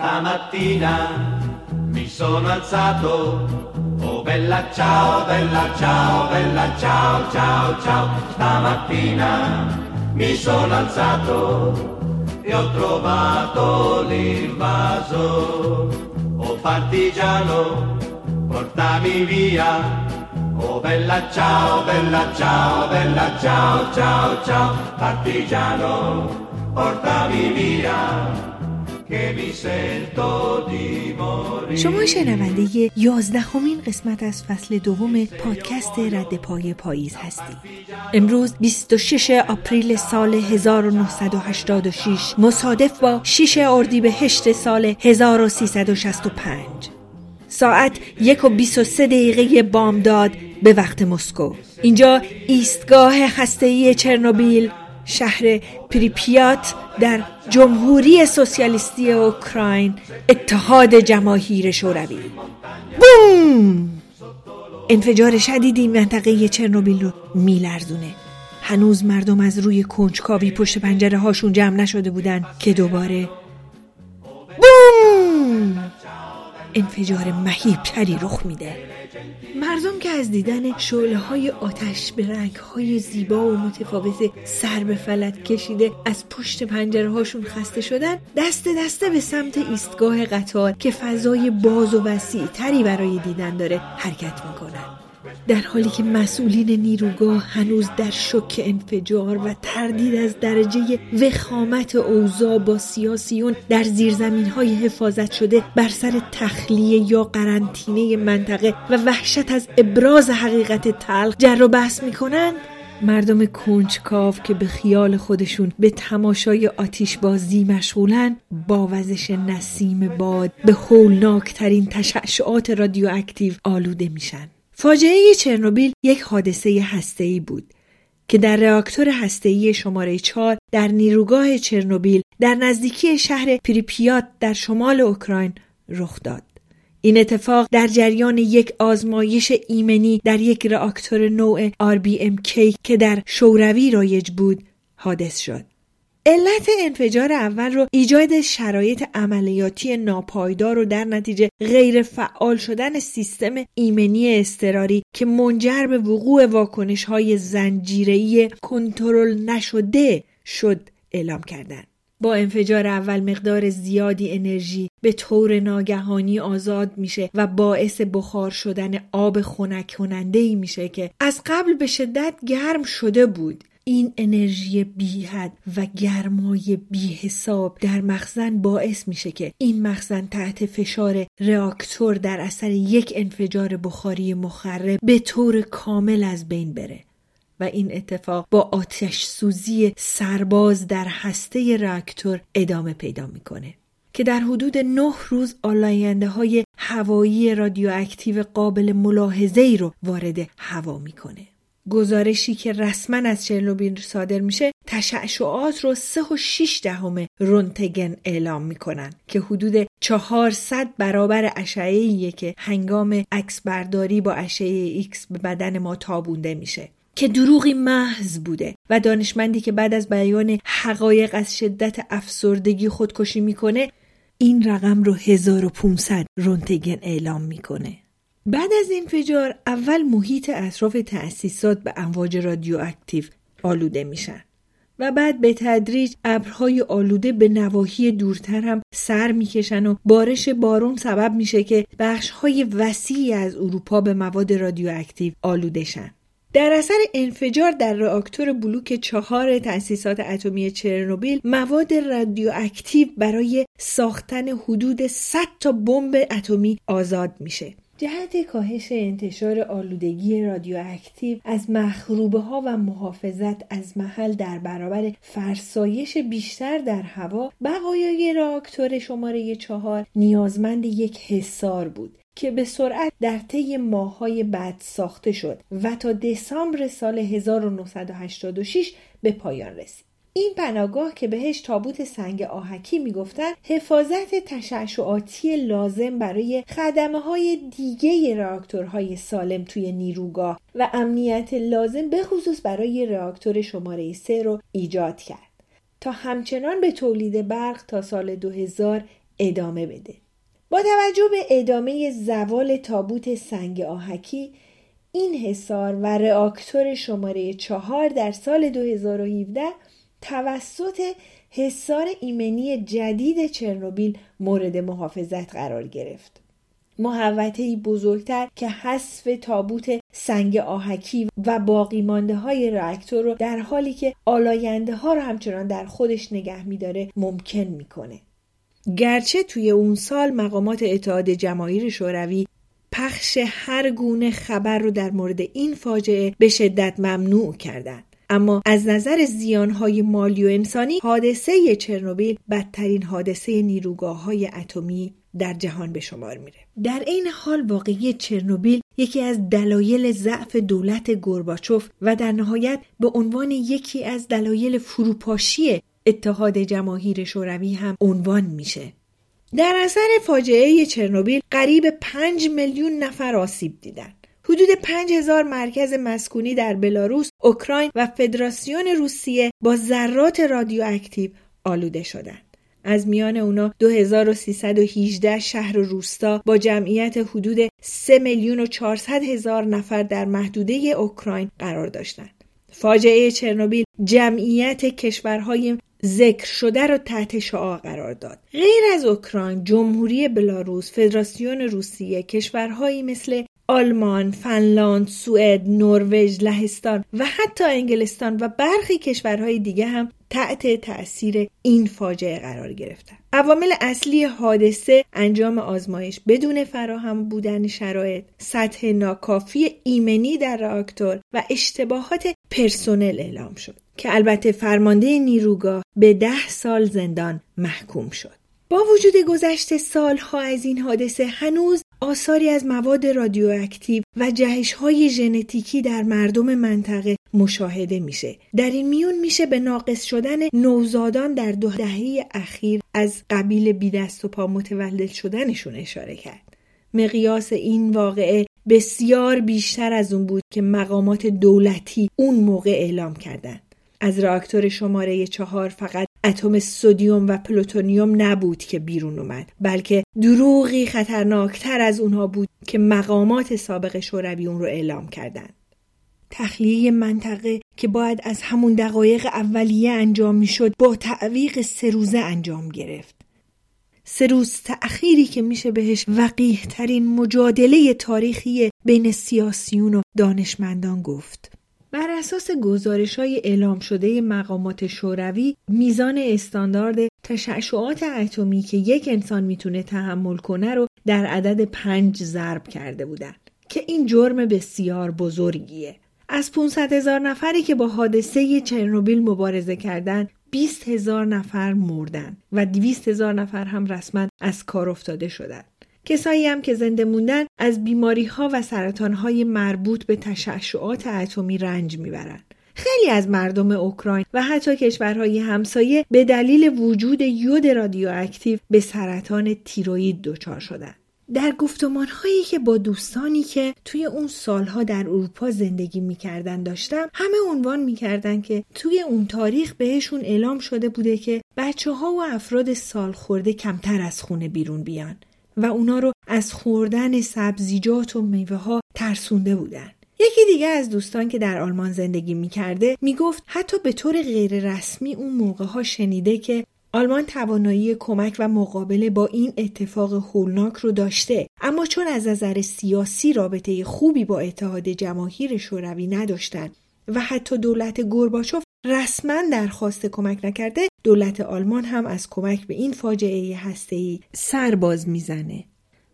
Stamattina mi sono alzato, oh bella ciao, ciao, ciao, ciao. Stamattina mi sono alzato e ho trovato l'invaso. Oh partigiano, portami via, oh bella ciao, ciao, ciao. Partigiano, portami via. شما شنونده 11مین قسمت از فصل دوم پادکست رد پای پاییز هستید. امروز 26 آپریل سال 1986 مصادف با 6 اردیبهشت سال 1365 ساعت 1:23 بامداد به وقت مسکو. اینجا ایستگاه هسته‌ای چرنوبیل، شهر پریپیات در جمهوری سوسیالیستی اوکراین، اتحاد جماهیر شوروی. بوم! انفجار شدیدی منطقه چرنوبیل رو میلرزونه. هنوز مردم از روی کنجکاوی پشت پنجره هاشون جمع نشده بودن که دوباره بوم! انفجار مهیب‌تری رخ میده. مردم که از دیدن شعله‌های آتش به رنگ‌های زیبا و متفاوت سر به فلک کشیده از پشت پنجره‌هاشون خسته شدن، دست دسته به سمت ایستگاه قطار که فضای باز و وسیع‌تری برای دیدن داره حرکت میکنن، در حالی که مسئولین نیروگاه هنوز در شوک انفجار و تردید از درجه وخامت اوضاع با سیاسیون در زیرزمین‌های حفاظت شده بر سر تخلیه یا قرنطینه منطقه و وحشت از ابراز حقیقت تلخ جر و بحث می‌کنند، مردم کنجکاو که به خیال خودشون به تماشای آتش‌بازی مشغولن، با وزش نسیم باد به هولناک‌ترین تشعشعات رادیواکتیو آلوده میشن. فاجعه چرنوبیل یک حادثه هسته‌ای بود که در راکتور هسته‌ای شماره 4 در نیروگاه چرنوبیل در نزدیکی شهر پریپیات در شمال اوکراین رخ داد. این اتفاق در جریان یک آزمایش ایمنی در یک راکتور نوع RBMK که در شوروی رایج بود حادث شد. علت انفجار اول رو ایجاد شرایط عملیاتی ناپایدار و در نتیجه غیر فعال شدن سیستم ایمنی اضطراری که منجر به وقوع واکنش‌های زنجیره‌ای کنترل نشده شد اعلام کردند. با انفجار اول مقدار زیادی انرژی به طور ناگهانی آزاد میشه و باعث بخار شدن آب خنک کننده‌ای میشه که از قبل به شدت گرم شده بود. این انرژی بی‌حد و گرمای بی‌حساب در مخزن باعث میشه که این مخزن تحت فشار راکتور در اثر یک انفجار بخاری مخرب به طور کامل از بین بره و این اتفاق با آتش سوزی سرباز در هسته راکتور ادامه پیدا میکنه که در حدود 9 روز آلاینده‌های هوایی رادیواکتیو قابل ملاحظه‌ای رو وارد هوا میکنه. گزارشی که رسما از چرنوبیل صادر میشه تشعشعات رو 3.6 رنتگن اعلام میکنن که حدود 400 برابر اشعه‌ایه که هنگام عکسبرداری با اشعه X به بدن ما تابونده میشه که دروغی محض بوده و دانشمندی که بعد از بیان حقایق از شدت افسردگی خودکشی میکنه این رقم رو 1500 رنتگن اعلام میکنه. بعد از انفجار اول محیط اطراف تأسیسات به امواج رادیواکتیو آلوده میشن و بعد به تدریج ابرهای آلوده به نواحی دورتر هم سر میکشن و بارش بارون سبب میشه که بخشهای وسیعی از اروپا به مواد رادیواکتیو آلوده شن. در اثر انفجار در راکتور بلوک 4 تأسیسات اتمی چرنوبیل مواد رادیواکتیو برای ساختن حدود 100 تا بمب اتمی آزاد میشه. جهت کاهش انتشار آلودگی رادیواکتیو از مخروبه‌ها و محافظت از محل در برابر فرسایش بیشتر در هوا، بقایای راکتور شماره 4 نیازمند یک حصار بود که به سرعت در طی ماه‌های بعد ساخته شد و تا دسامبر سال 1986 به پایان رسید. این پناهگاه که بهش تابوت سنگ آهکی میگفتن، حفاظت تشعشعاتی لازم برای خدمه‌های دیگه راکتورهای سالم توی نیروگاه و امنیت لازم به خصوص برای راکتور شماره 3 رو ایجاد کرد تا همچنان به تولید برق تا سال 2000 ادامه بده. با توجه به ادامه زوال تابوت سنگ آهکی، این حصار و راکتور شماره 4 در سال 2017 توسط حصار ایمنی جدید چرنوبیل مورد محافظت قرار گرفت. محوطه‌ای بزرگتر که حذف تابوت سنگ آهکی و باقی مانده های راکتور رو در حالی که آلاینده ها رو همچنان در خودش نگه می‌داره ممکن می‌کنه. گرچه توی اون سال مقامات اتحاد جماهیر شوروی پخش هر گونه خبر رو در مورد این فاجعه به شدت ممنوع کردند، اما از نظر زیان‌های مالی و انسانی حادثه چرنوبیل بدترین حادثه نیروگاه‌های اتمی در جهان به شمار میره. در این حال واقعی چرنوبیل یکی از دلایل ضعف دولت گورباچوف و در نهایت به عنوان یکی از دلایل فروپاشی اتحاد جماهیر شوروی هم عنوان میشه. در اثر فاجعه چرنوبیل قریب 5 میلیون نفر آسیب دیدن. حدود 5000 مرکز مسکونی در بلاروس، اوکراین و فدراسیون روسیه با ذرات رادیواکتیو آلوده شدند. از میان اونا 2318 شهر و روستا با جمعیت حدود 3,400,000 نفر در محدوده اوکراین قرار داشتند. فاجعه چرنوبیل جمعیت کشورهای ذکر شده را تحت شعاع قرار داد. غیر از اوکراین، جمهوری بلاروس، فدراسیون روسیه، کشورهایی مثل آلمان، فنلاند، سوئد، نروژ، لهستان و حتی انگلستان و برخی کشورهای دیگه هم تحت تأثیر این فاجعه قرار گرفتن. عوامل اصلی حادثه انجام آزمایش بدون فراهم بودن شرایط، سطح ناکافی ایمنی در راکتور و اشتباهات پرسنل اعلام شد که البته فرمانده نیروگاه به 10 سال زندان محکوم شد. با وجود گذشت سالها از این حادثه هنوز آثاری از مواد رادیواکتیو و جهش‌های ژنتیکی در مردم منطقه مشاهده میشه. در این میون میشه به ناقص شدن نوزادان در 2 دهه اخیر از قبیل بی دست و پا متولد شدنشون اشاره کرد. مقیاس این واقعه بسیار بیشتر از اون بود که مقامات دولتی اون موقع اعلام کردند. از راکتور شماره 4 فقط اتم سدیم و پلوتونیوم نبود که بیرون اومد، بلکه دروغی خطرناکتر از اونها بود که مقامات سابق شوروی اون رو اعلام کردند. تخلیه منطقه که باید از همون دقایق اولیه انجام میشد با تعویق 3 روزه انجام گرفت. 3 روز تأخیری که میشه بهش وقیح ترین مجادله تاریخی بین سیاسیون و دانشمندان گفت. بر اساس گزارش‌های اعلام شده مقامات شوروی، میزان استاندارد تشعشعات اتمی که یک انسان میتونه تحمل کنه رو در عدد 5 ضرب کرده بودن که این جرم بسیار بزرگیه. از 500,000 نفری که با حادثه چرنوبیل مبارزه کردند، 20,000 نفر مردن و 200,000 نفر هم رسما از کار افتاده شدند. کسایی هم که زنده موندن از بیماری‌ها و سرطان‌های مربوط به تشعشعات اتمی رنج می‌برند. خیلی از مردم اوکراین و حتی کشورهای همسایه به دلیل وجود یود رادیواکتیو به سرطان تیروئید دچار شدند. در گفتمان‌هایی که با دوستانی که توی اون سالها در اروپا زندگی می‌کردن داشتم، همه عنوان می‌کردن که توی اون تاریخ بهشون اعلام شده بوده که بچه‌ها و افراد سالخورده کمتر از خونه بیرون بیان و اونا رو از خوردن سبزیجات و میوه‌ها ترسونده بودن. یکی دیگه از دوستان که در آلمان زندگی می‌کرده میگفت حتی به طور غیر رسمی اون موقع‌ها شنیده که آلمان توانایی کمک و مقابله با این اتفاق هولناک رو داشته، اما چون از نظر سیاسی رابطه خوبی با اتحاد جماهیر شوروی نداشتند و حتی دولت گورباچوف رسما درخواست کمک نکرده، دولت آلمان هم از کمک به این فاجعه هسته‌ای سر باز میزنه.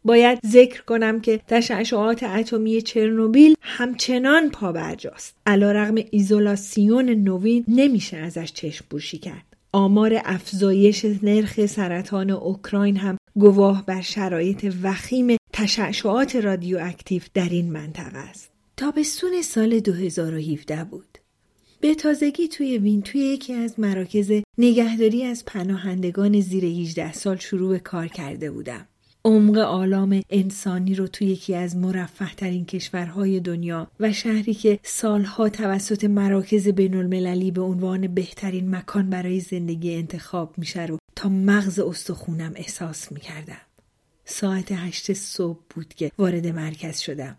باید ذکر کنم که تشعشعات اتمی چرنوبیل همچنان پابرجاست. علیرغم ایزولاسیون نوین نمیشه ازش چشم پوشی کرد. آمار افزایش نرخ سرطان اوکراین هم گواه بر شرایط وخیم تشعشعات رادیواکتیو در این منطقه است. تابستون سال 2017 بود. به تازگی توی وین توی یکی از مراکز نگهداری از پناهندگان زیر 18 سال شروع کار کرده بودم. عمق آلام انسانی رو توی یکی از مرفه ترین کشورهای دنیا و شهری که سالها توسط مراکز بین‌المللی به عنوان بهترین مکان برای زندگی انتخاب میشه رو تا مغز استخونم احساس میکردم. ساعت 8 صبح بود که وارد مرکز شدم.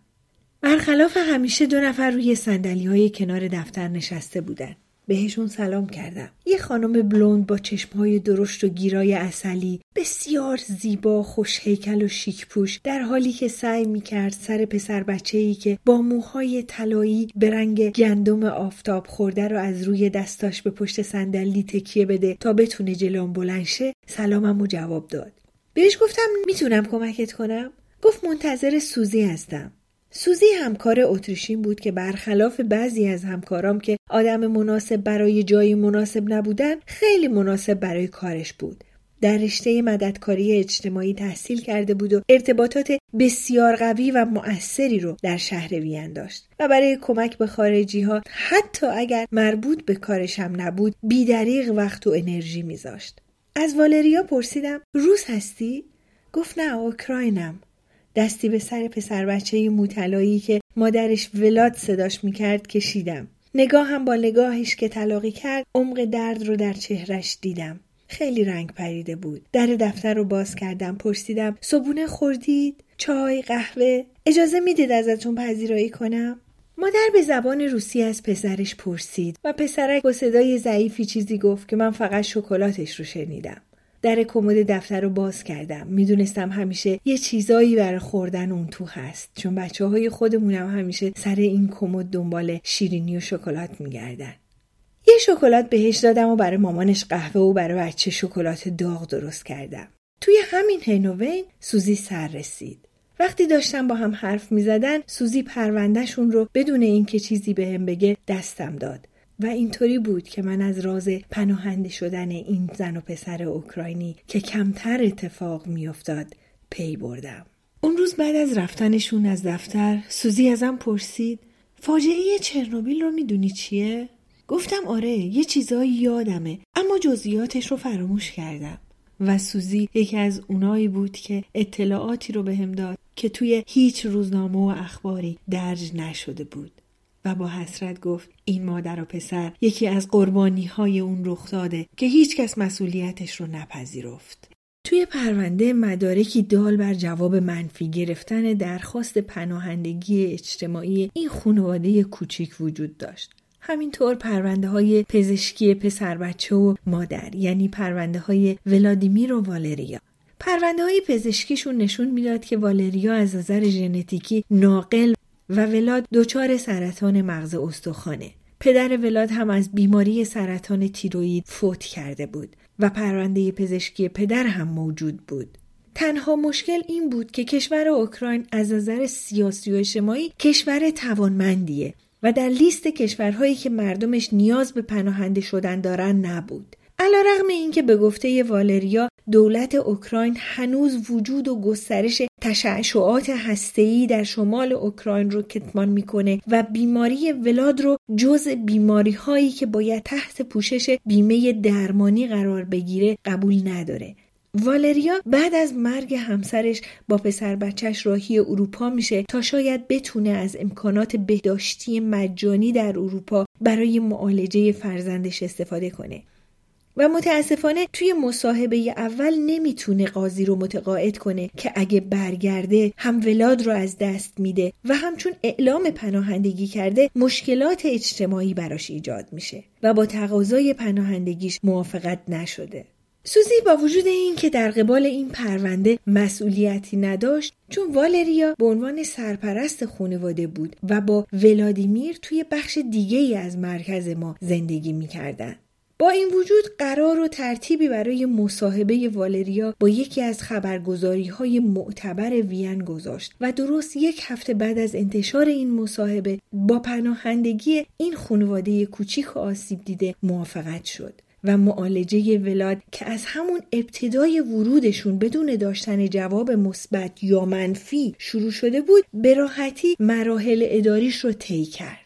برخلاف همیشه 2 نفر روی صندلی‌های کنار دفتر نشسته بودن. بهشون سلام کردم. یه خانم بلوند با چشم‌های درشت و گیرای عسلی، بسیار زیبا، خوش هیکل و شیک پوش، در حالی که سعی می‌کرد سر پسر بچه‌ای که با موهای طلایی به رنگ گندم آفتاب خورده رو از روی دستاش به پشت صندلی تکیه بده تا بتونه جلوم بلند شه، سلاممو جواب داد. بهش گفتم میتونم کمکت کنم؟ گفت منتظر سوزی هستم. سوزی همکار اتریشین بود که برخلاف بعضی از همکارام که آدم مناسب برای جای مناسب نبودن، خیلی مناسب برای کارش بود. در رشته مددکاری اجتماعی تحصیل کرده بود و ارتباطات بسیار قوی و مؤثری رو در شهر وین داشت و برای کمک به خارجی ها حتی اگر مربوط به کارش هم نبود، بی‌دریغ وقت و انرژی میذاشت. از والریا پرسیدم روس هستی؟ گفت نه، اوکراینم. دستی به سر پسر بچه‌ی موطلایی که مادرش ولاد صداش میکرد کشیدم. نگاهم با نگاهش که تلاقی کرد، عمق درد رو در چهرش دیدم. خیلی رنگ پریده بود. در دفتر رو باز کردم، پرسیدم صبحونه خوردید؟ چای، قهوه؟ اجازه میدید ازتون پذیرایی کنم؟ مادر به زبان روسی از پسرش پرسید و پسرک با صدای ضعیفی چیزی گفت که من فقط شکلاتش رو شنیدم. در کمد دفتر رو باز کردم. میدونستم همیشه یه چیزایی برای خوردن اون تو هست، چون بچه‌های خودمونم همیشه سر این کمد دنبال شیرینی و شکلات میگردن. یه شکلات بهش دادم و برای مامانش قهوه و برای بچه شکلات داغ درست کردم. توی همین هینوین سوزی سر رسید. وقتی داشتم با هم حرف می‌زدن، سوزی پرونده‌شون رو بدون اینکه چیزی بهم بگه دستم داد و اینطوری بود که من از راز پناهنده شدن این زن و پسر اوکراینی که کمتر اتفاق می‌افتاد پی بردم. اون روز بعد از رفتنشون از دفتر، سوزی ازم پرسید فاجعه چرنوبیل رو می‌دونی چیه؟ گفتم آره، یه چیزایی یادمه، اما جزئیاتش رو فراموش کردم. و سوزی یکی از اونایی بود که اطلاعاتی رو بهم داد که توی هیچ روزنامه و اخباری درج نشده بود و با حسرت گفت این مادر و پسر یکی از قربانی‌های اون رخ داده که هیچ کس مسئولیتش رو نپذیرفت. توی پرونده مدارکی دال بر جواب منفی گرفتن درخواست پناهندگی اجتماعی این خانواده کوچیک وجود داشت. همینطور پرونده‌های پزشکی پسر بچه و مادر، یعنی پرونده‌های ولادیمیر و والریا. پرونده‌های پزشکیشون نشون میداد که والریا از نظر ژنتیکی ناقل و ولاد دچار سرطان مغز استخوانه. پدر ولاد هم از بیماری سرطان تیروئید فوت کرده بود و پرونده پزشکی پدر هم موجود بود. تنها مشکل این بود که کشور اوکراین از نظر سیاسی و اجتماعی کشور توانمندیه و در لیست کشورهایی که مردمش نیاز به پناهنده شدن دارن نبود. علیرغم اینکه به گفته والریا دولت اوکراین هنوز وجود و گسترش تشعشعات هسته‌ای در شمال اوکراین رو کتمان میکنه و بیماری ولاد رو جز بیماری‌هایی که باید تحت پوشش بیمه درمانی قرار بگیره قبول نداره. والریا بعد از مرگ همسرش با پسر بچهش راهی اروپا میشه تا شاید بتونه از امکانات بهداشتی مجانی در اروپا برای معالجه فرزندش استفاده کنه و متاسفانه توی مصاحبه اول نمیتونه قاضی رو متقاعد کنه که اگه برگرده هم ولاد رو از دست میده و همچون اعلام پناهندگی کرده مشکلات اجتماعی براش ایجاد میشه و با تقاضای پناهندگیش موافقت نشده. سوزی با وجود این که در قبال این پرونده مسئولیتی نداشت، چون والریا به عنوان سرپرست خانواده بود و با ولادیمیر توی بخش دیگه‌ای از مرکز ما زندگی می‌کردند. با این وجود قرار و ترتیبی برای مصاحبه والریا با یکی از خبرگزاری‌های معتبر وین گذاشت و درست 1 هفته بعد از انتشار این مصاحبه با پناهندگی این خانواده کوچیک و آسیب دیده موافقت شد و معالجه ولاد که از همون ابتدای ورودشون بدون داشتن جواب مثبت یا منفی شروع شده بود، به راحتی مراحل اداریش رو طی کرد.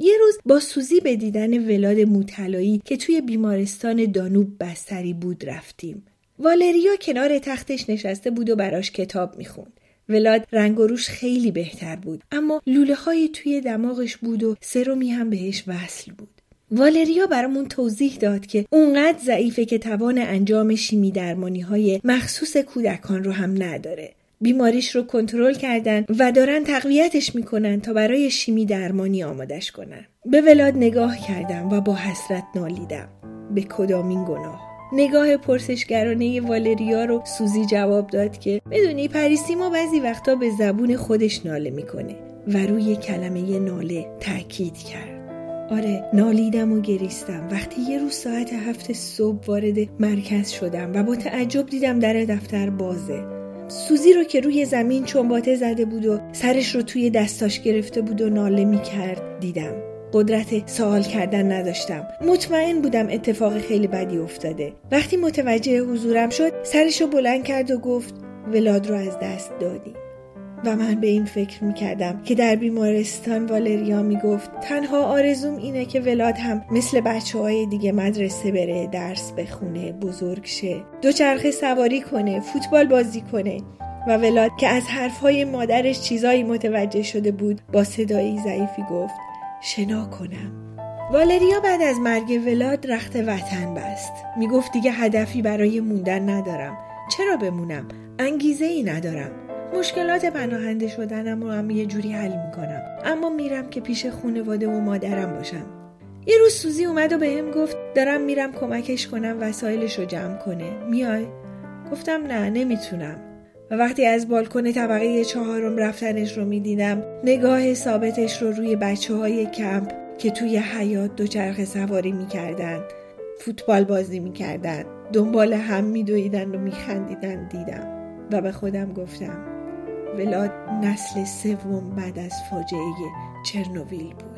یه روز با سوزی به دیدن ولاد موطلایی که توی بیمارستان دانوب بستری بود رفتیم. والریا کنار تختش نشسته بود و براش کتاب میخوند. ولاد رنگ و روش خیلی بهتر بود، اما لوله های توی دماغش بود و سرمی هم بهش وصل بود. والریا برامون توضیح داد که اونقدر ضعیفه که توان انجام شیمی درمانی های مخصوص کودکان رو هم نداره. بیماریش رو کنترل کردن و دارن تقویتش میکنن تا برای شیمی درمانی آمادش کنن. به ولاد نگاه کردم و با حسرت نالیدم. به کدامین گناه؟ نگاه پرسشگرانه والریا رو سوزی جواب داد که بدونی پریسیما بعضی وقتا به زبون خودش ناله میکنه و روی کلمه ناله تأکید کرد. آره، نالیدم و گریستم. وقتی یه روز ساعت 7 صبح وارد مرکز شدم و با تعجب دیدم در دفتر بازه. سوزی رو که روی زمین چنباته زده بود و سرش رو توی دستاش گرفته بود و ناله میکرد دیدم. قدرت سوال کردن نداشتم. مطمئن بودم اتفاق خیلی بدی افتاده. وقتی متوجه حضورم شد، سرشو بلند کرد و گفت ولاد رو از دست دادیم. و من به این فکر میکردم که در بیمارستان والریا میگفت تنها آرزوم اینه که ولاد هم مثل بچه‌های دیگه مدرسه بره، درس بخونه، بزرگ شه، دوچرخه سواری کنه، فوتبال بازی کنه. و ولاد که از حرفهای مادرش چیزایی متوجه شده بود، با صدایی ضعیفی گفت شنا کنم. والریا بعد از مرگ ولاد رخت وطن بست. میگفت دیگه هدفی برای موندن ندارم. چرا بمونم؟ انگیزه ای ندارم. مشکلات پناهنده شدنم رو هم یه جوری حل میکنم، اما میرم که پیش خانواده و مادرم باشم. یه روز سوزی اومد و بهم گفت دارم میرم کمکش کنم وسایلش رو جمع کنه، میای؟ گفتم نه، نمیتونم. و وقتی از بالکن طبقه 4 رفتنش رو میدیدم، نگاه ثابتش رو روی بچه‌های کمپ که توی حیاط دوچرخه سواری می‌کردن، فوتبال بازی می‌کردن، دنبال هم می‌دویدن و می‌خندیدن دیدم و به خودم گفتم ولاد نسل 3 بعد از فاجعه چرنوبیل بود.